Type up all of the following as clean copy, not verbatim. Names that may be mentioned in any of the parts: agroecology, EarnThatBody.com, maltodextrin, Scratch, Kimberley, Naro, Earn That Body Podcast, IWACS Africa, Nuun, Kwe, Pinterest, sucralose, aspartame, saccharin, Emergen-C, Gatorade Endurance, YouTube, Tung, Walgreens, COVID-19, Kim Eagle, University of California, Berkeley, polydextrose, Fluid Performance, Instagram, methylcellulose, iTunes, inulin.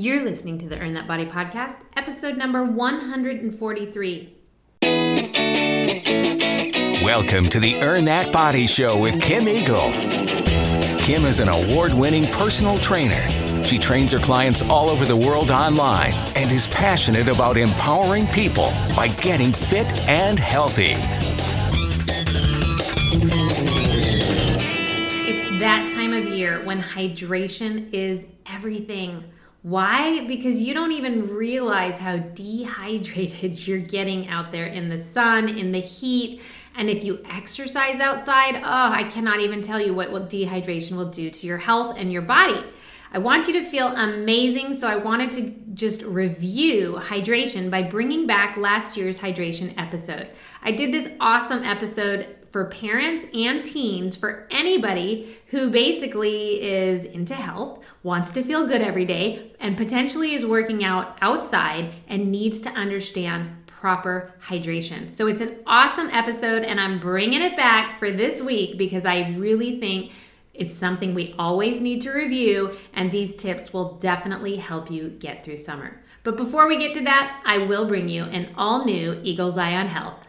You're listening to the Earn That Body Podcast, episode number 143. Welcome to the Earn That Body Show with Kim Eagle. Kim is an award-winning personal trainer. She trains her clients all over the world online and is passionate about empowering people by getting fit and healthy. It's that time of year when hydration is everything. Why? Because you don't even realize how dehydrated you're getting out there in the sun, in the heat, and if you exercise outside, I cannot even tell you what dehydration will do to your health and your body. I want you to feel amazing, so I wanted to just review hydration by bringing back last year's hydration episode. I did this awesome episode for parents and teens, for anybody who basically is into health, wants to feel good every day, and potentially is working out outside and needs to understand proper hydration. So it's an awesome episode, and I'm bringing it back for this week because I really think it's something we always need to review, and these tips will definitely help you get through summer. But before we get to that, I will bring you an all-new Eagle's Eye on Health.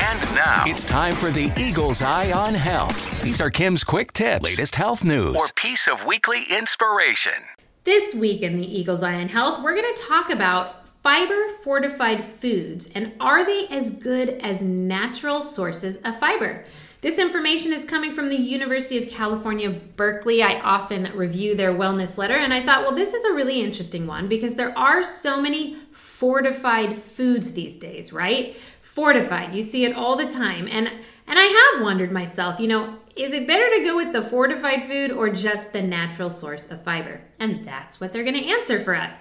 And now, it's time for the Eagle's Eye on Health. These are Kim's quick tips, latest health news, or piece of weekly inspiration. This week in the Eagle's Eye on Health, we're going to talk about fiber-fortified foods, and are they as good as natural sources of fiber? This information is coming from the University of California, Berkeley. I often review their wellness letter, and I thought, well, this is a really interesting one because there are so many fortified foods these days, right? Fortified, you see it all the time. And I have wondered myself, is it better to go with the fortified food or just the natural source of fiber? And that's what they're going to answer for us.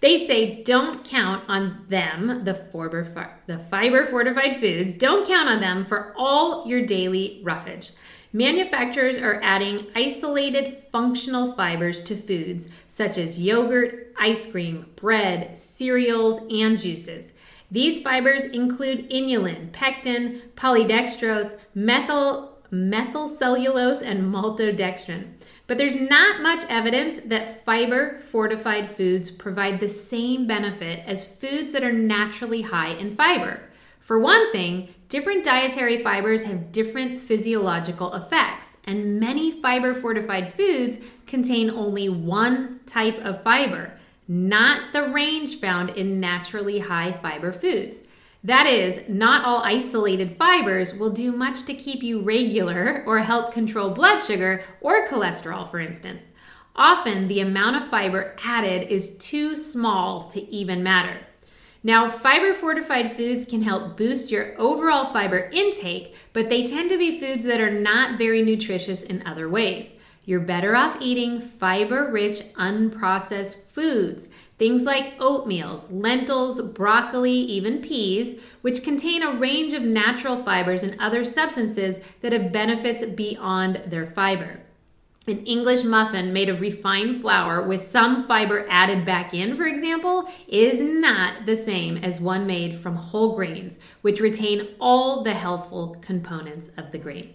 They say don't count on them, the fiber-fortified foods, don't count on them for all your daily roughage. Manufacturers are adding isolated functional fibers to foods such as yogurt, ice cream, bread, cereals, and juices. These fibers include inulin, pectin, polydextrose, methylcellulose, and maltodextrin. But there's not much evidence that fiber-fortified foods provide the same benefit as foods that are naturally high in fiber. For one thing, different dietary fibers have different physiological effects, and many fiber-fortified foods contain only one type of fiber, not the range found in naturally high fiber foods. That is, not all isolated fibers will do much to keep you regular or help control blood sugar or cholesterol, for instance. Often, the amount of fiber added is too small to even matter. Now, fiber-fortified foods can help boost your overall fiber intake, but they tend to be foods that are not very nutritious in other ways. You're better off eating fiber-rich, unprocessed foods. Things like oatmeal, lentils, broccoli, even peas, which contain a range of natural fibers and other substances that have benefits beyond their fiber. An English muffin made of refined flour with some fiber added back in, for example, is not the same as one made from whole grains, which retain all the healthful components of the grain.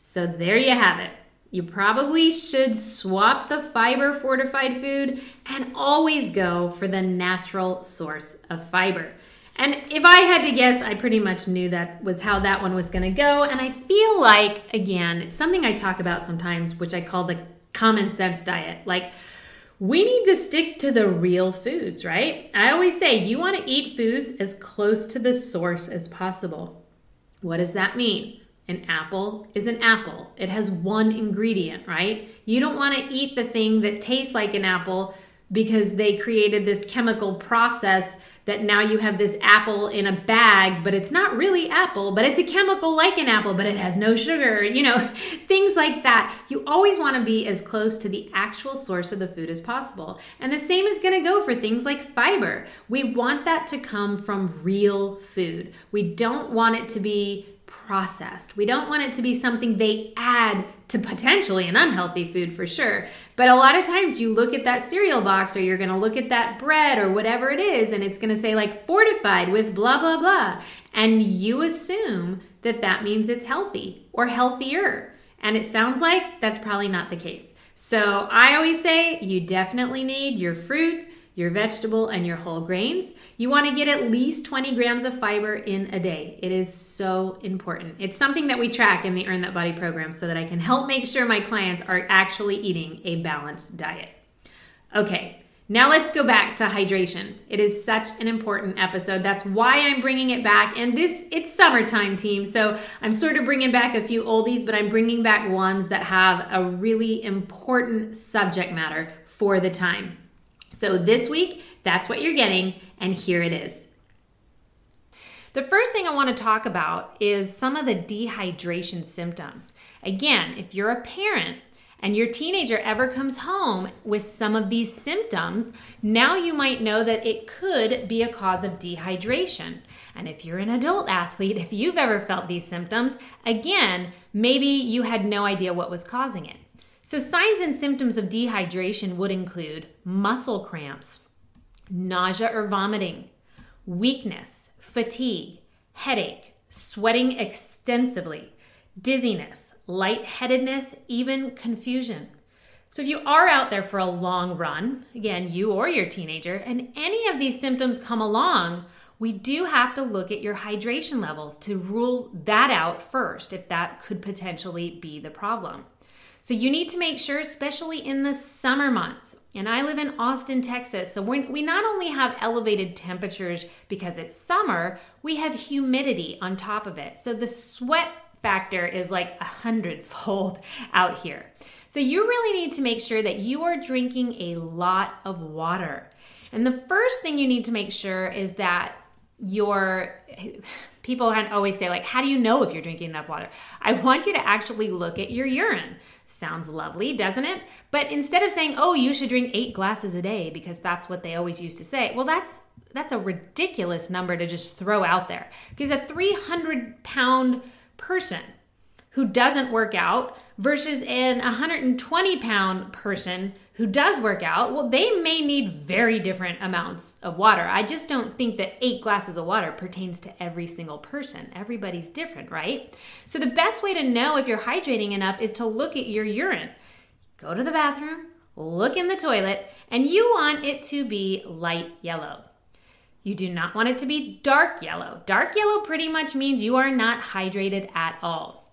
So there you have it. You probably should swap the fiber-fortified food and always go for the natural source of fiber. And if I had to guess, I pretty much knew that was how that one was going to go. And I feel like, again, it's something I talk about sometimes, which I call the common sense diet. Like, we need to stick to the real foods, right? I always say you want to eat foods as close to the source as possible. What does that mean? An apple is an apple. It has one ingredient, right? You don't want to eat the thing that tastes like an apple because they created this chemical process that now you have this apple in a bag, but it's not really apple, but it's a chemical like an apple, but it has no sugar, things like that. You always want to be as close to the actual source of the food as possible. And the same is going to go for things like fiber. We want that to come from real food. We don't want it to be processed. We don't want it to be something they add to potentially an unhealthy food for sure. But a lot of times you look at that cereal box or you're going to look at that bread or whatever it is, and it's going to say like fortified with blah, blah, blah. And you assume that that means it's healthy or healthier. And it sounds like that's probably not the case. So I always say you definitely need your fruit, your vegetable, and your whole grains. You want to get at least 20 grams of fiber in a day. It is so important. It's something that we track in the Earn That Body program so that I can help make sure my clients are actually eating a balanced diet. Okay, now let's go back to hydration. It is such an important episode. That's why I'm bringing it back. And it's summertime, team. So I'm sort of bringing back a few oldies, but I'm bringing back ones that have a really important subject matter for the time. So this week, that's what you're getting, and here it is. The first thing I want to talk about is some of the dehydration symptoms. Again, if you're a parent and your teenager ever comes home with some of these symptoms, now you might know that it could be a cause of dehydration. And if you're an adult athlete, if you've ever felt these symptoms, again, maybe you had no idea what was causing it. So signs and symptoms of dehydration would include muscle cramps, nausea or vomiting, weakness, fatigue, headache, sweating extensively, dizziness, lightheadedness, even confusion. So if you are out there for a long run, again, you or your teenager, and any of these symptoms come along, we do have to look at your hydration levels to rule that out first, if that could potentially be the problem. So you need to make sure, especially in the summer months, and I live in Austin, Texas, so we not only have elevated temperatures because it's summer, we have humidity on top of it. So the sweat factor is like 100-fold out here. So you really need to make sure that you are drinking a lot of water. And the first thing you need to make sure is that people always say, like, how do you know if you're drinking enough water? I want you to actually look at your urine. Sounds lovely, doesn't it? But instead of saying, oh, you should drink 8 glasses a day because that's what they always used to say, well, that's a ridiculous number to just throw out there. Because a 300-pound person who doesn't work out versus an 120-pound person who does work out, well, they may need very different amounts of water. I just don't think that 8 glasses of water pertains to every single person. Everybody's different, right? So the best way to know if you're hydrating enough is to look at your urine. Go to the bathroom, look in the toilet, and you want it to be light yellow. You do not want it to be dark yellow. Dark yellow pretty much means you are not hydrated at all.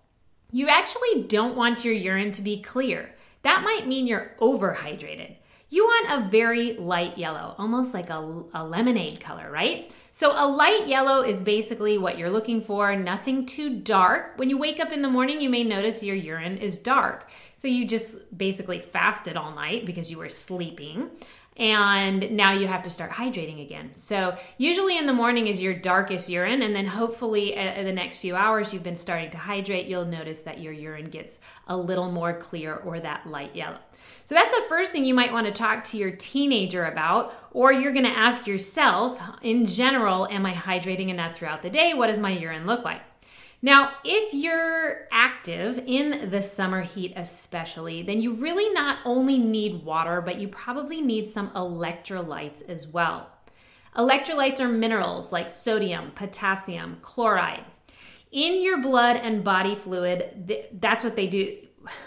You actually don't want your urine to be clear. That might mean you're overhydrated. You want a very light yellow, almost like a lemonade color, right? So a light yellow is basically what you're looking for, nothing too dark. When you wake up in the morning, you may notice your urine is dark. So you just basically fasted all night because you were sleeping, and now you have to start hydrating again. So usually in the morning is your darkest urine, and then hopefully in the next few hours you've been starting to hydrate, you'll notice that your urine gets a little more clear or that light yellow. So that's the first thing you might want to talk to your teenager about, or you're going to ask yourself, in general, am I hydrating enough throughout the day? What does my urine look like? Now, if you're active in the summer heat especially, then you really not only need water, but you probably need some electrolytes as well. Electrolytes are minerals like sodium, potassium, chloride. In your blood and body fluid, that's what they do.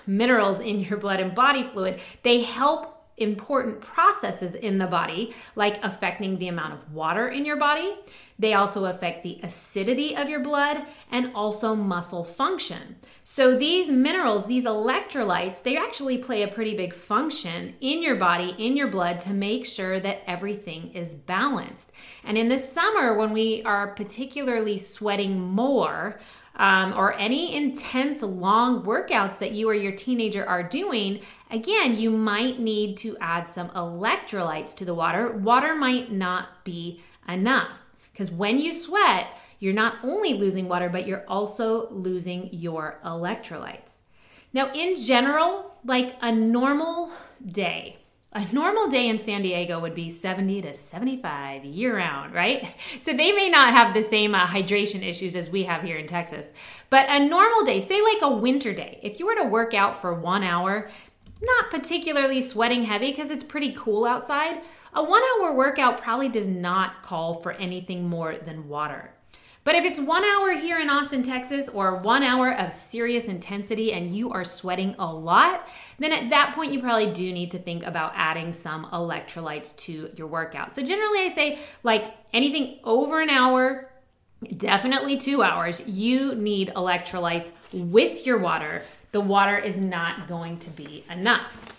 Minerals in your blood and body fluid, they help important processes in the body, like affecting the amount of water in your body. They also affect the acidity of your blood and also muscle function. So these minerals, these electrolytes, they actually play a pretty big function in your body, in your blood, to make sure that everything is balanced. And in the summer, when we are particularly sweating more, or any intense long workouts that you or your teenager are doing, again, you might need to add some electrolytes to the water. Water might not be enough because when you sweat, you're not only losing water, but you're also losing your electrolytes. Now, in general, like a normal day in San Diego would be 70 to 75 year-round, right? So they may not have the same hydration issues as we have here in Texas. But a normal day, say like a winter day, if you were to work out for 1 hour, not particularly sweating heavy because it's pretty cool outside, a 1-hour workout probably does not call for anything more than water. But if it's 1 hour here in Austin, Texas, or 1 hour of serious intensity and you are sweating a lot, then at that point you probably do need to think about adding some electrolytes to your workout. So generally I say like anything over an hour, definitely 2 hours, you need electrolytes with your water. The water is not going to be enough.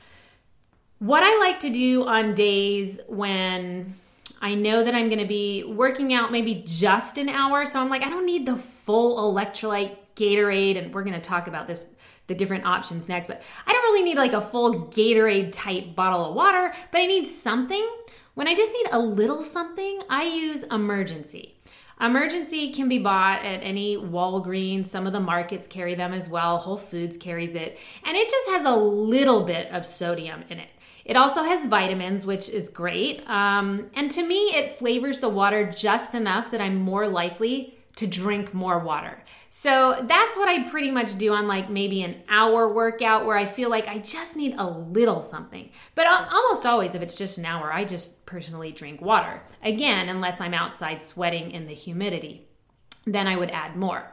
What I like to do on days when I know that I'm going to be working out maybe just an hour, so I'm like, I don't need the full electrolyte Gatorade, and we're going to talk about this, the different options next, but I don't really need like a full Gatorade type bottle of water, but I need something. When I just need a little something, I use Emergen-C. Emergen-C can be bought at any Walgreens. Some of the markets carry them as well. Whole Foods carries it. And it just has a little bit of sodium in it. It also has vitamins, which is great. And to me, it flavors the water just enough that I'm more likely to drink more water. So that's what I pretty much do on like maybe an hour workout where I feel like I just need a little something. But almost always, if it's just an hour, I just personally drink water. Again, unless I'm outside sweating in the humidity, then I would add more.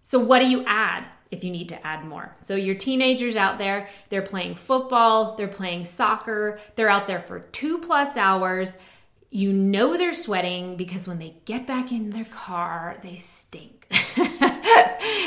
So what do you add if you need to add more? So your teenagers out there, they're playing football, they're playing soccer, they're out there for 2+ hours. You know they're sweating because when they get back in their car, they stink.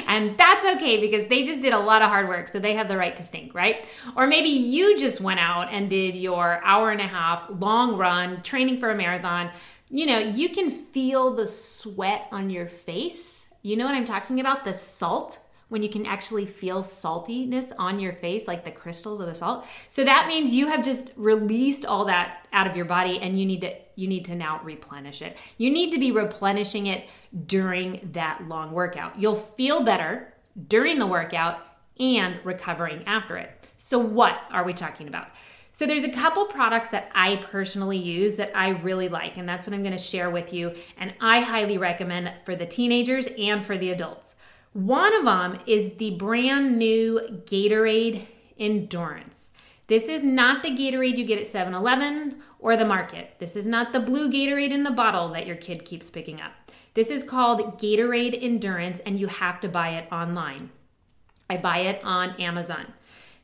And that's okay because they just did a lot of hard work, so they have the right to stink, right? Or maybe you just went out and did your 1.5-hour long run, training for a marathon. You know, you can feel the sweat on your face. You know what I'm talking about? The salt. When you can actually feel saltiness on your face, like the crystals of the salt. So that means you have just released all that out of your body and you need to now replenish it. You need to be replenishing it during that long workout. You'll feel better during the workout and recovering after it. So what are we talking about? So there's a couple products that I personally use that I really like, and that's what I'm gonna share with you, and I highly recommend for the teenagers and for the adults. One of them is the brand new Gatorade Endurance. This is not the Gatorade you get at 7-Eleven or the market. This is not the blue Gatorade in the bottle that your kid keeps picking up. This is called Gatorade Endurance, and you have to buy it online. I buy it on Amazon.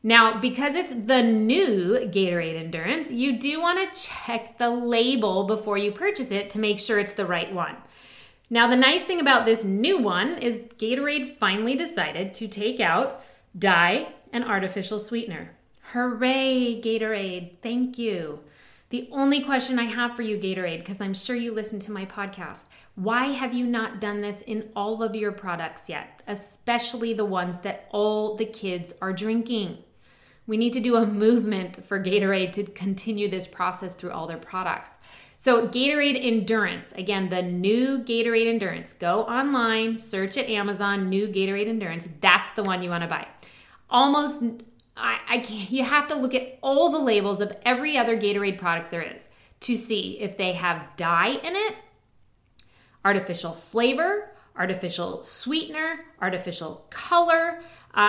Now, because it's the new Gatorade Endurance, you do want to check the label before you purchase it to make sure it's the right one. Now, the nice thing about this new one is Gatorade finally decided to take out dye and artificial sweetener. Hooray, Gatorade. Thank you. The only question I have for you, Gatorade, because I'm sure you listen to my podcast, why have you not done this in all of your products yet, especially the ones that all the kids are drinking? We need to do a movement for Gatorade to continue this process through all their products. So Gatorade Endurance, again, the new Gatorade Endurance. Go online, search at Amazon, new Gatorade Endurance. That's the one you want to buy. Almost, I can't, you have to look at all the labels of every other Gatorade product there is to see if they have dye in it, artificial flavor, artificial sweetener, artificial color.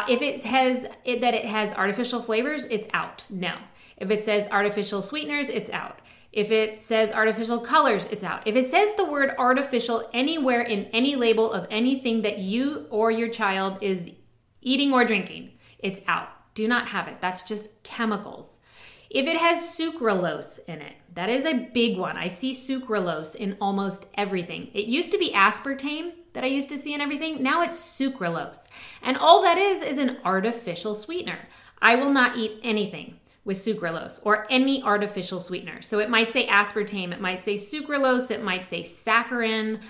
If it says that it has artificial flavors, it's out. No. If it says artificial sweeteners, it's out. If it says artificial colors, it's out. If it says the word artificial anywhere in any label of anything that you or your child is eating or drinking, it's out. Do not have it. That's just chemicals. If it has sucralose in it, that is a big one. I see sucralose in almost everything. It used to be aspartame that I used to see in everything. Now it's sucralose. And all that is an artificial sweetener. I will not eat anything with sucralose or any artificial sweetener. So it might say aspartame, it might say sucralose, it might say saccharin.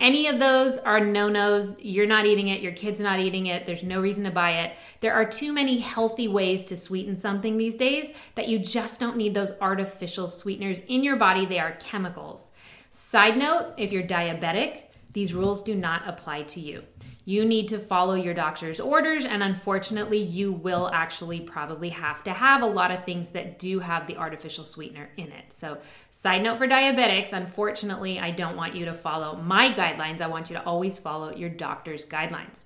Any of those are no-nos. You're not eating it, your kid's not eating it, there's no reason to buy it. There are too many healthy ways to sweeten something these days that you just don't need those artificial sweeteners in your body. They are chemicals. Side note, if you're diabetic, these rules do not apply to you. You need to follow your doctor's orders, and unfortunately, you will actually probably have to have a lot of things that do have the artificial sweetener in it. So, side note for diabetics, unfortunately, I don't want you to follow my guidelines. I want you to always follow your doctor's guidelines.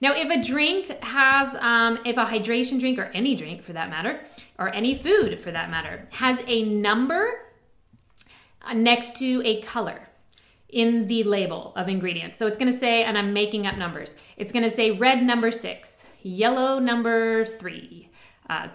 Now, if a drink has, if a hydration drink or any drink for that matter, or any food for that matter, has a number next to a color, in the label of ingredients. So it's going to say, and I'm making up numbers, it's going to say red number 6, yellow number 3,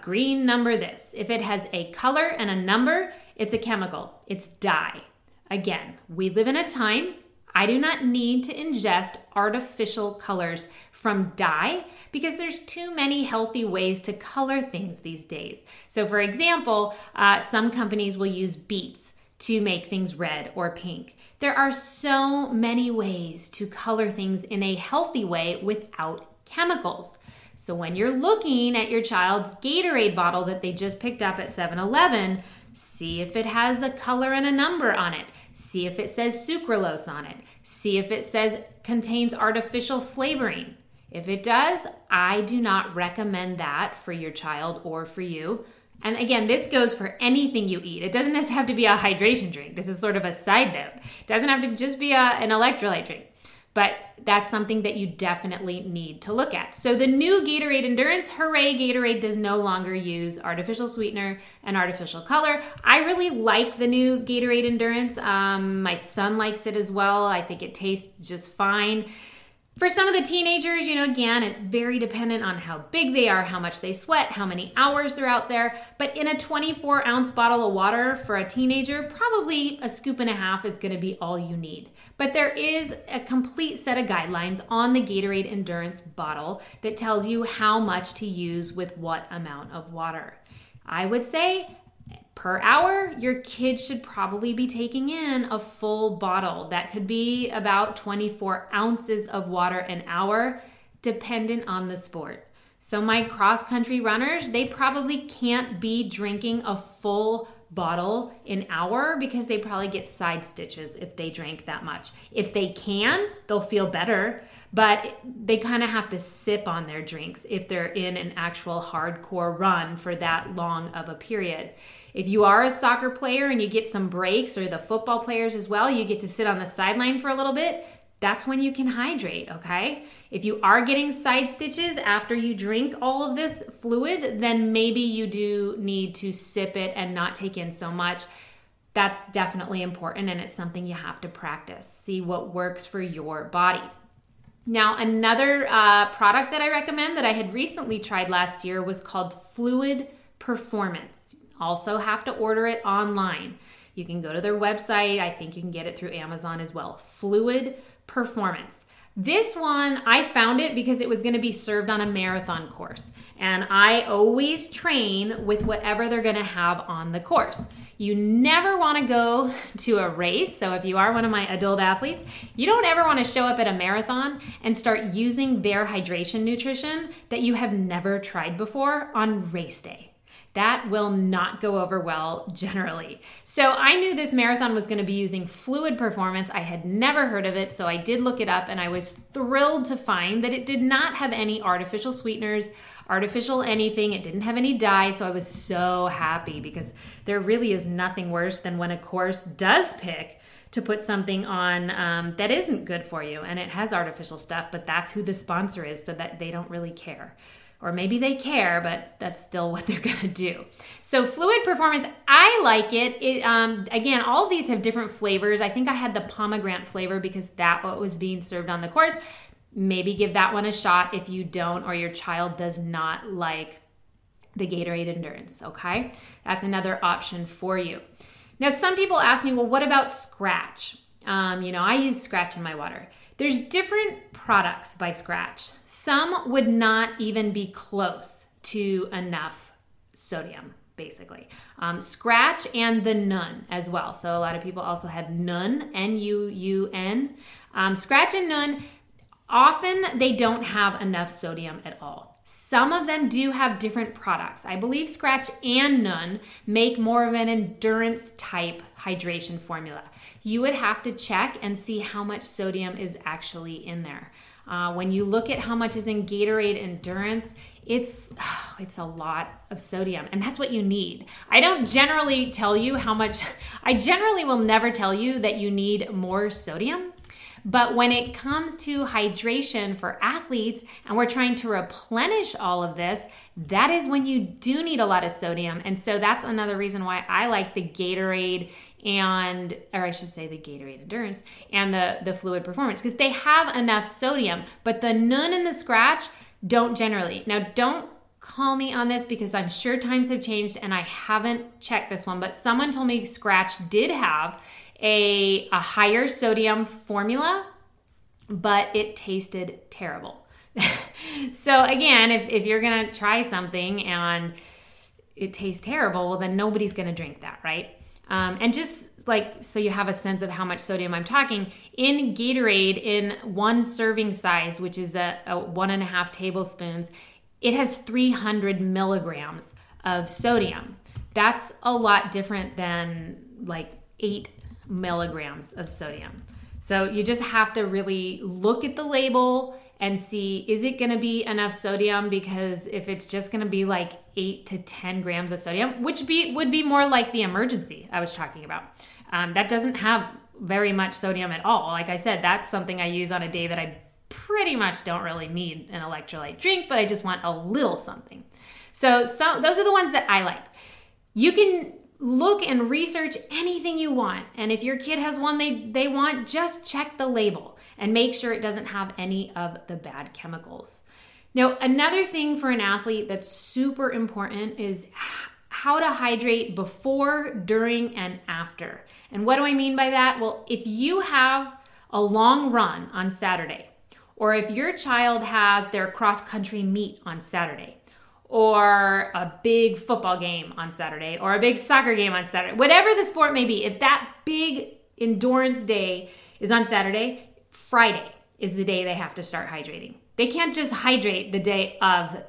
green number this. If it has a color and a number, it's a chemical. It's dye. Again, we live in a time I do not need to ingest artificial colors from dye because there's too many healthy ways to color things these days. So for example, some companies will use beets to make things red or pink. There are so many ways to color things in a healthy way without chemicals. So when you're looking at your child's Gatorade bottle that they just picked up at 7-Eleven, see if it has a color and a number on it. See if it says sucralose on it. See if it says contains artificial flavoring. If it does, I do not recommend that for your child or for you. And again, this goes for anything you eat. It doesn't just have to be a hydration drink. This is sort of a side note. It doesn't have to just be an electrolyte drink. But that's something that you definitely need to look at. So the new Gatorade Endurance, hooray, Gatorade does no longer use artificial sweetener and artificial color. I really like the new Gatorade Endurance. My son likes it as well. I think it tastes just fine. For some of the teenagers, again, it's very dependent on how big they are, how much they sweat, how many hours they're out there. But in a 24-ounce bottle of water for a teenager, probably a scoop and a half is going to be all you need. But there is a complete set of guidelines on the Gatorade Endurance bottle that tells you how much to use with what amount of water. I would say per hour, your kid should probably be taking in a full bottle. That could be about 24 ounces of water an hour, dependent on the sport. So my cross-country runners, they probably can't be drinking a full bottle an hour because they probably get side stitches if they drink that much. If they can, they'll feel better, but they kind of have to sip on their drinks if they're in an actual hardcore run for that long of a period. If you are a soccer player and you get some breaks, or the football players as well, you get to sit on the sideline for a little bit, that's when you can hydrate, okay? If you are getting side stitches after you drink all of this fluid, then maybe you do need to sip it and not take in so much. That's definitely important, and it's something you have to practice. See what works for your body. Now, another product that I recommend that I had recently tried last year was called Fluid Performance. Also have to order it online. You can go to their website. I think you can get it through Amazon as well. Fluid Performance. This one, I found it because it was going to be served on a marathon course. And I always train with whatever they're going to have on the course. You never want to go to a race. So if you are one of my adult athletes, you don't ever want to show up at a marathon and start using their hydration nutrition that you have never tried before on race day. That will not go over well generally. So I knew this marathon was going to be using Fluid Performance. I had never heard of it, so I did look it up, and I was thrilled to find that it did not have any artificial sweeteners, artificial anything. It didn't have any dye, so I was so happy because there really is nothing worse than when a course does pick to put something on that isn't good for you, and it has artificial stuff, but that's who the sponsor is, so that they don't really care. Or maybe they care, but that's still what they're going to do. So Fluid Performance, I like it. Again, all of these have different flavors. I think I had the pomegranate flavor because that what was being served on the course. Maybe give that one a shot if you don't or your child does not like the Gatorade Endurance, okay? That's another option for you. Now, some people ask me, well, what about Scratch? I use Scratch in my water. There's different products by Scratch. Some would not even be close to enough sodium, basically. Scratch and the Nuun as well. So a lot of people also have Nuun, N-U-U-N. Scratch and Nuun, often they don't have enough sodium at all. Some of them do have different products. I believe Scratch and Nuun make more of an endurance type hydration formula. You would have to check and see how much sodium is actually in there. When you look at how much is in Gatorade Endurance, it's a lot of sodium, and that's what you need. I don't generally tell you how much, I generally will never tell you that you need more sodium. But when it comes to hydration for athletes, and we're trying to replenish all of this, that is when you do need a lot of sodium. And so that's another reason why I like the Gatorade and, or I should say the Gatorade Endurance and the Fluid Performance, because they have enough sodium, but the Nuun and the Scratch don't generally. Now, don't call me on this because I'm sure times have changed and I haven't checked this one, but someone told me Scratch did have a higher sodium formula, but it tasted terrible. So again, if you're gonna try something and it tastes terrible, well, then nobody's gonna drink that, right? And just like, so you have a sense of how much sodium I'm talking, in Gatorade, in one serving size, which is a 1.5 tablespoons, it has 300 milligrams of sodium. That's a lot different than like 8 milligrams of sodium. So you just have to really look at the label and see, is it going to be enough sodium? Because if it's just going to be like 8 to 10 grams of sodium, which would be more like the Emergen-C I was talking about. That doesn't have very much sodium at all. Like I said, that's something I use on a day that I pretty much don't really need an electrolyte drink, but I just want a little something. So those are the ones that I like. You can look and research anything you want. And if your kid has one they want, just check the label and make sure it doesn't have any of the bad chemicals. Now, another thing for an athlete that's super important is how to hydrate before, during, and after. And what do I mean by that? Well, if you have a long run on Saturday, or if your child has their cross-country meet on Saturday, or a big football game on Saturday, or a big soccer game on Saturday, whatever the sport may be, if that big endurance day is on Saturday, Friday is the day they have to start hydrating. They can't just hydrate the day of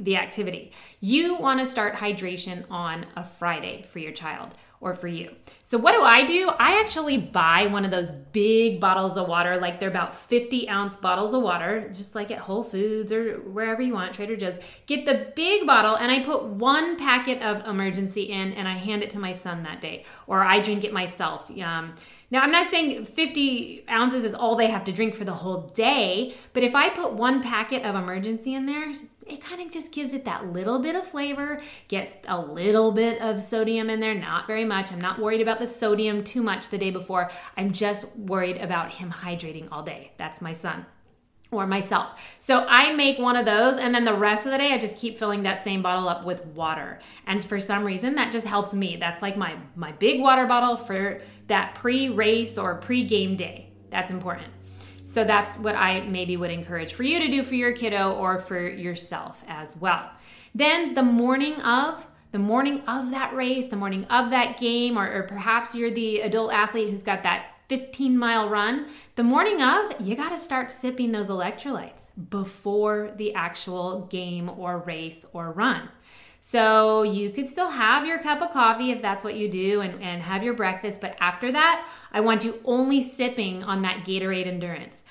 the activity. You want to start hydration on a Friday for your child or for you. So what do? I actually buy one of those big bottles of water, like they're about 50-ounce bottles of water, just like at Whole Foods or wherever you want, Trader Joe's. Get the big bottle and I put 1 packet of Emergen-C in and I hand it to my son that day, or I drink it myself. Now, I'm not saying 50 ounces is all they have to drink for the whole day, but if I put 1 packet of Emergen-C in there, it kind of just gives it that little bit of flavor, gets a little bit of sodium in there, not very much. I'm not worried about the sodium too much the day before. I'm just worried about him hydrating all day. That's my son or myself. So I make one of those, and then the rest of the day, I just keep filling that same bottle up with water. And for some reason, that just helps me. That's like my big water bottle for that pre-race or pre-game day. That's important. So that's what I maybe would encourage for you to do for your kiddo or for yourself as well. Then the morning of that race, the morning of that game, or perhaps you're the adult athlete who's got that 15-mile run, the morning of, you got to start sipping those electrolytes before the actual game or race or run. So you could still have your cup of coffee if that's what you do and have your breakfast, but after that, I want you only sipping on that Gatorade Endurance,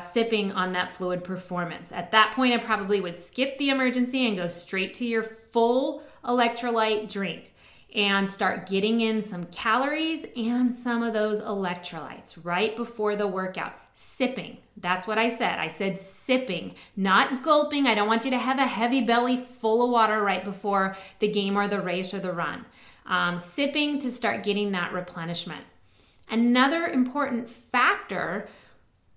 sipping on that Fluid Performance. At that point, I probably would skip the Emergen-C and go straight to your full electrolyte drink and start getting in some calories and some of those electrolytes right before the workout. Sipping. That's what I said. I said sipping, not gulping. I don't want you to have a heavy belly full of water right before the game or the race or the run. Sipping to start getting that replenishment. Another important factor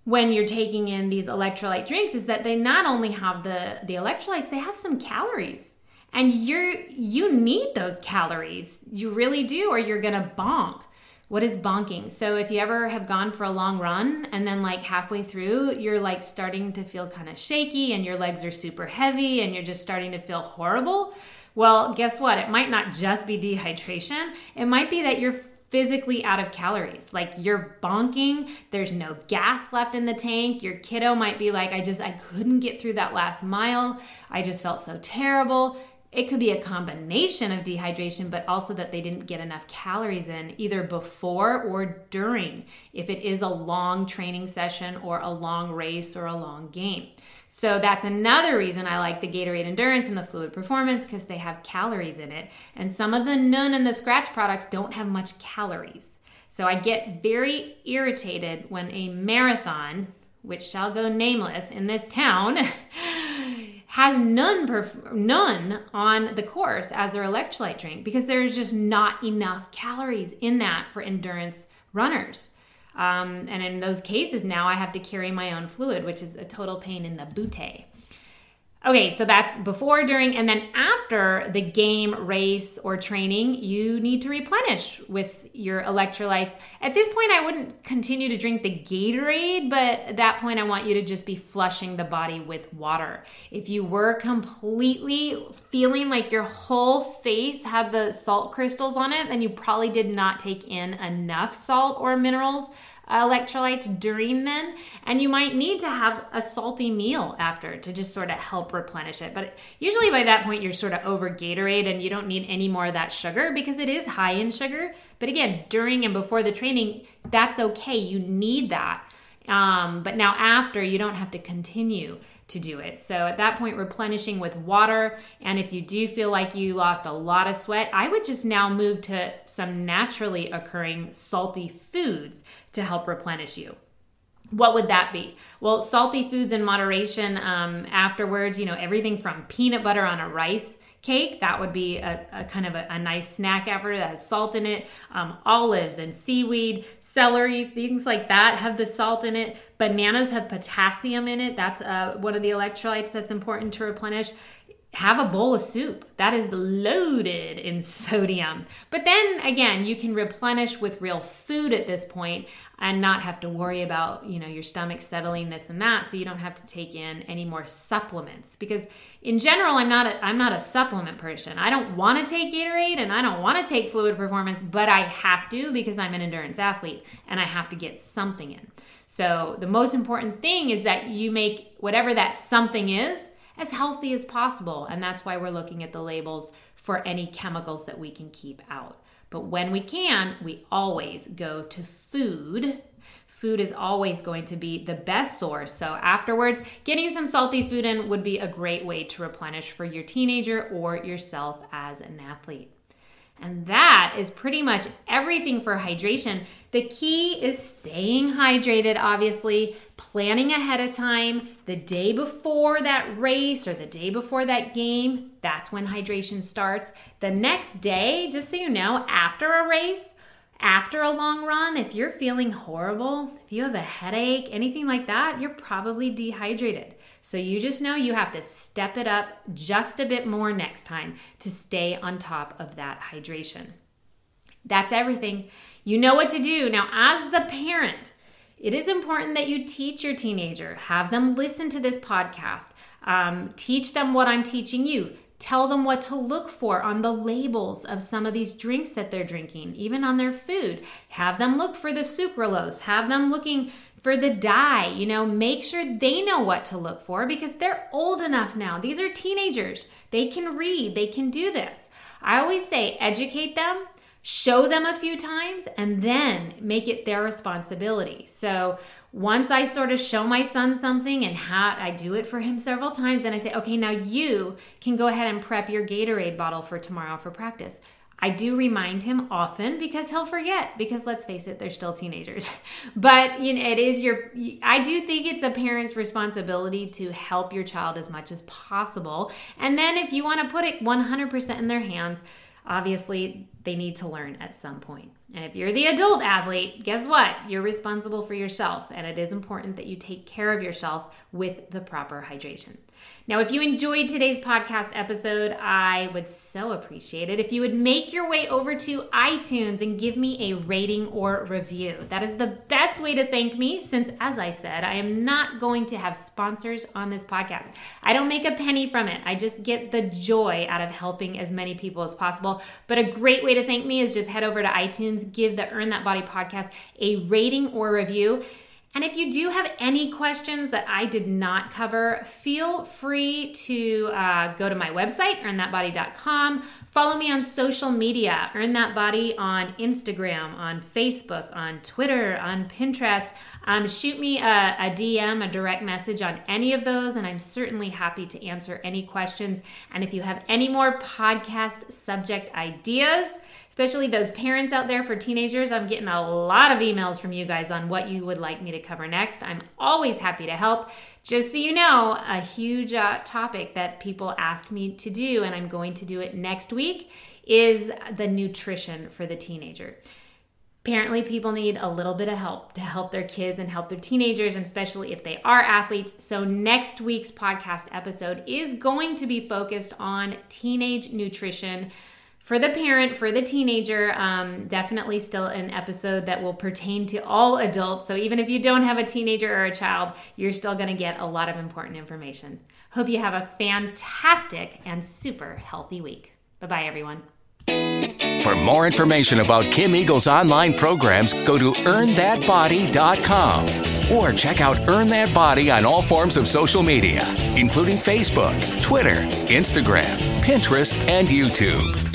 when you're taking in these electrolyte drinks is that they not only have the electrolytes, they have some calories. And you need those calories. You really do, or you're gonna bonk. What is bonking? So if you ever have gone for a long run and then like halfway through, you're like starting to feel kind of shaky and your legs are super heavy and you're just starting to feel horrible. Well, guess what? It might not just be dehydration. It might be that you're physically out of calories. Like you're bonking, there's no gas left in the tank. Your kiddo might be like, I couldn't get through that last mile. I just felt so terrible. It could be a combination of dehydration, but also that they didn't get enough calories in either before or during, if it is a long training session or a long race or a long game. So that's another reason I like the Gatorade Endurance and the Fluid Performance, because they have calories in it. And some of the Nuun and the Scratch products don't have much calories. So I get very irritated when a marathon, which shall go nameless in this town, has none on the course as their electrolyte drink, because there's just not enough calories in that for endurance runners. And in those cases now I have to carry my own fluid, which is a total pain in the booty. Okay, so that's before, during, and then after the game, race, or training, you need to replenish with your electrolytes. At this point, I wouldn't continue to drink the Gatorade, but at that point, I want you to just be flushing the body with water. If you were completely feeling like your whole face had the salt crystals on it, then you probably did not take in enough salt or minerals, electrolytes during then, and you might need to have a salty meal after to just sort of help replenish it. But usually by that point you're sort of over Gatorade and you don't need any more of that sugar because it is high in sugar. But again, during and before the training, that's okay. You need that. But now after, you don't have to continue to do it. So at that point, replenishing with water. And if you do feel like you lost a lot of sweat, I would just now move to some naturally occurring salty foods to help replenish you. What would that be? Well, salty foods in moderation afterwards, you know, everything from peanut butter on a rice cake, that would be a kind of a nice snack after that has salt in it. Olives and seaweed, celery, things like that have the salt in it. Bananas have potassium in it. That's one of the electrolytes that's important to replenish. Have a bowl of soup. That is loaded in sodium. But then again, you can replenish with real food at this point and not have to worry about, you know, your stomach settling this and that, so you don't have to take in any more supplements. Because in general, I'm not a supplement person. I don't want to take Gatorade and I don't want to take Fluid Performance, but I have to because I'm an endurance athlete and I have to get something in. So the most important thing is that you make whatever that something is as healthy as possible. And that's why we're looking at the labels for any chemicals that we can keep out. But when we can, we always go to food. Food is always going to be the best source. So afterwards, getting some salty food in would be a great way to replenish for your teenager or yourself as an athlete. And that is pretty much everything for hydration. The key is staying hydrated, obviously, planning ahead of time, the day before that race or the day before that game. That's when hydration starts. The next day, just so you know, after a race, after a long run, if you're feeling horrible, if you have a headache, anything like that, you're probably dehydrated. So you just know you have to step it up just a bit more next time to stay on top of that hydration. That's everything. You know what to do. Now, as the parent, it is important that you teach your teenager, have them listen to this podcast, teach them what I'm teaching you. Tell them what to look for on the labels of some of these drinks that they're drinking, even on their food. Have them look for the sucralose. Have them looking for the dye. You know, make sure they know what to look for because they're old enough now. These are teenagers. They can read. They can do this. I always say educate them, show them a few times, and then make it their responsibility. So once I sort of show my son something and I do it for him several times, then I say, okay, now you can go ahead and prep your Gatorade bottle for tomorrow for practice. I do remind him often because he'll forget, because let's face it, they're still teenagers. But you know, I do think it's a parent's responsibility to help your child as much as possible. And then if you want to put it 100% in their hands, obviously, they need to learn at some point. And if you're the adult athlete, guess what? You're responsible for yourself, and it is important that you take care of yourself with the proper hydration. Now, if you enjoyed today's podcast episode, I would so appreciate it if you would make your way over to iTunes and give me a rating or review. That is the best way to thank me since, as I said, I am not going to have sponsors on this podcast. I don't make a penny from it. I just get the joy out of helping as many people as possible. But a great way to thank me is just head over to iTunes, give the Earn That Body podcast a rating or review. And if you do have any questions that I did not cover, feel free to go to my website, EarnThatBody.com. Follow me on social media, EarnThatBody on Instagram, on Facebook, on Twitter, on Pinterest. Shoot me a DM, a direct message on any of those, and I'm certainly happy to answer any questions. And if you have any more podcast subject ideas, especially those parents out there for teenagers. I'm getting a lot of emails from you guys on what you would like me to cover next. I'm always happy to help. Just so you know, a huge topic that people asked me to do, and I'm going to do it next week, is the nutrition for the teenager. Apparently, people need a little bit of help to help their kids and help their teenagers, and especially if they are athletes. So next week's podcast episode is going to be focused on teenage nutrition for the parent, for the teenager. Definitely still an episode that will pertain to all adults. So even if you don't have a teenager or a child, you're still going to get a lot of important information. Hope you have a fantastic and super healthy week. Bye-bye, everyone. For more information about Kim Eagle's online programs, go to EarnThatBody.com or check out Earn That Body on all forms of social media, including Facebook, Twitter, Instagram, Pinterest, and YouTube.